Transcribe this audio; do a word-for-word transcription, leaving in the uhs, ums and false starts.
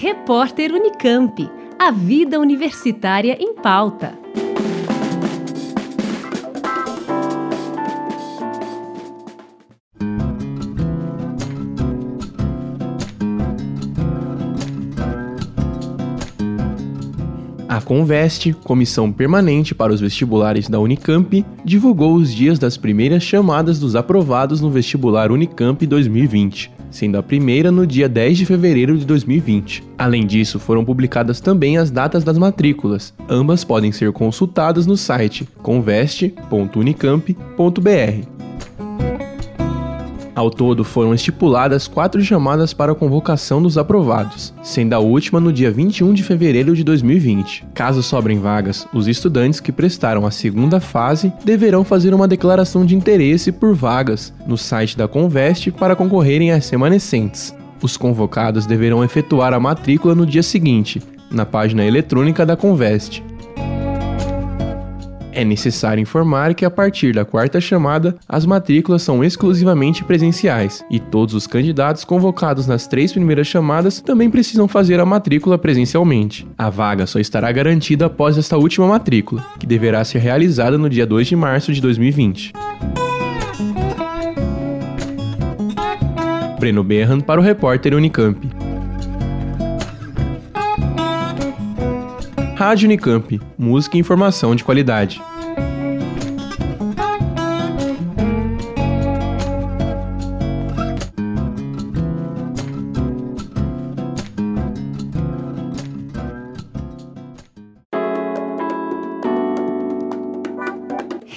Repórter Unicamp, a vida universitária em pauta. A Comvest, Comissão Permanente para os Vestibulares da Unicamp, divulgou os dias das primeiras chamadas dos aprovados no vestibular Unicamp dois mil e vinte, sendo a primeira no dia dez de fevereiro de dois mil e vinte. Além disso, foram publicadas também as datas das matrículas. Ambas podem ser consultadas no site comvest ponto unicamp ponto b r. Ao todo, foram estipuladas quatro chamadas para a convocação dos aprovados, sendo a última no dia vinte e um de fevereiro de dois mil e vinte. Caso sobrem vagas, os estudantes que prestaram a segunda fase deverão fazer uma declaração de interesse por vagas no site da Comvest para concorrerem às remanescentes. Os convocados deverão efetuar a matrícula no dia seguinte, na página eletrônica da Comvest. É necessário informar que, a partir da quarta chamada, as matrículas são exclusivamente presenciais e todos os candidatos convocados nas três primeiras chamadas também precisam fazer a matrícula presencialmente. A vaga só estará garantida após esta última matrícula, que deverá ser realizada no dia dois de março de dois mil e vinte. Breno Berran para o Repórter Unicamp. Rádio Unicamp, música e informação de qualidade.